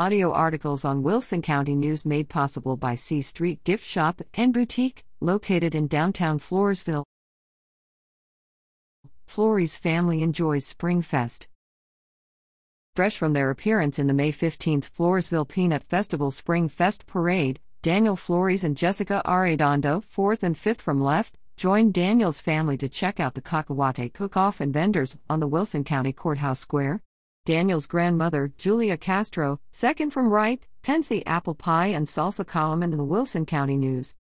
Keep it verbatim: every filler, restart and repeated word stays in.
Audio articles on Wilson County News made possible by C Street Gift Shop and Boutique, located in downtown Floresville. Flores family enjoys Springfest. Fresh from their appearance in the May fifteenth Floresville Peanut Festival Springfest Parade, Daniel Flores and Jessica Arredondo, fourth and fifth from left, joined Daniel's family to check out the Cacahuate Cook-Off and vendors on the Wilson County Courthouse Square. Daniel's grandmother, Julia Castro, second from right, pens the apple pie and salsa column in the Wilson County News.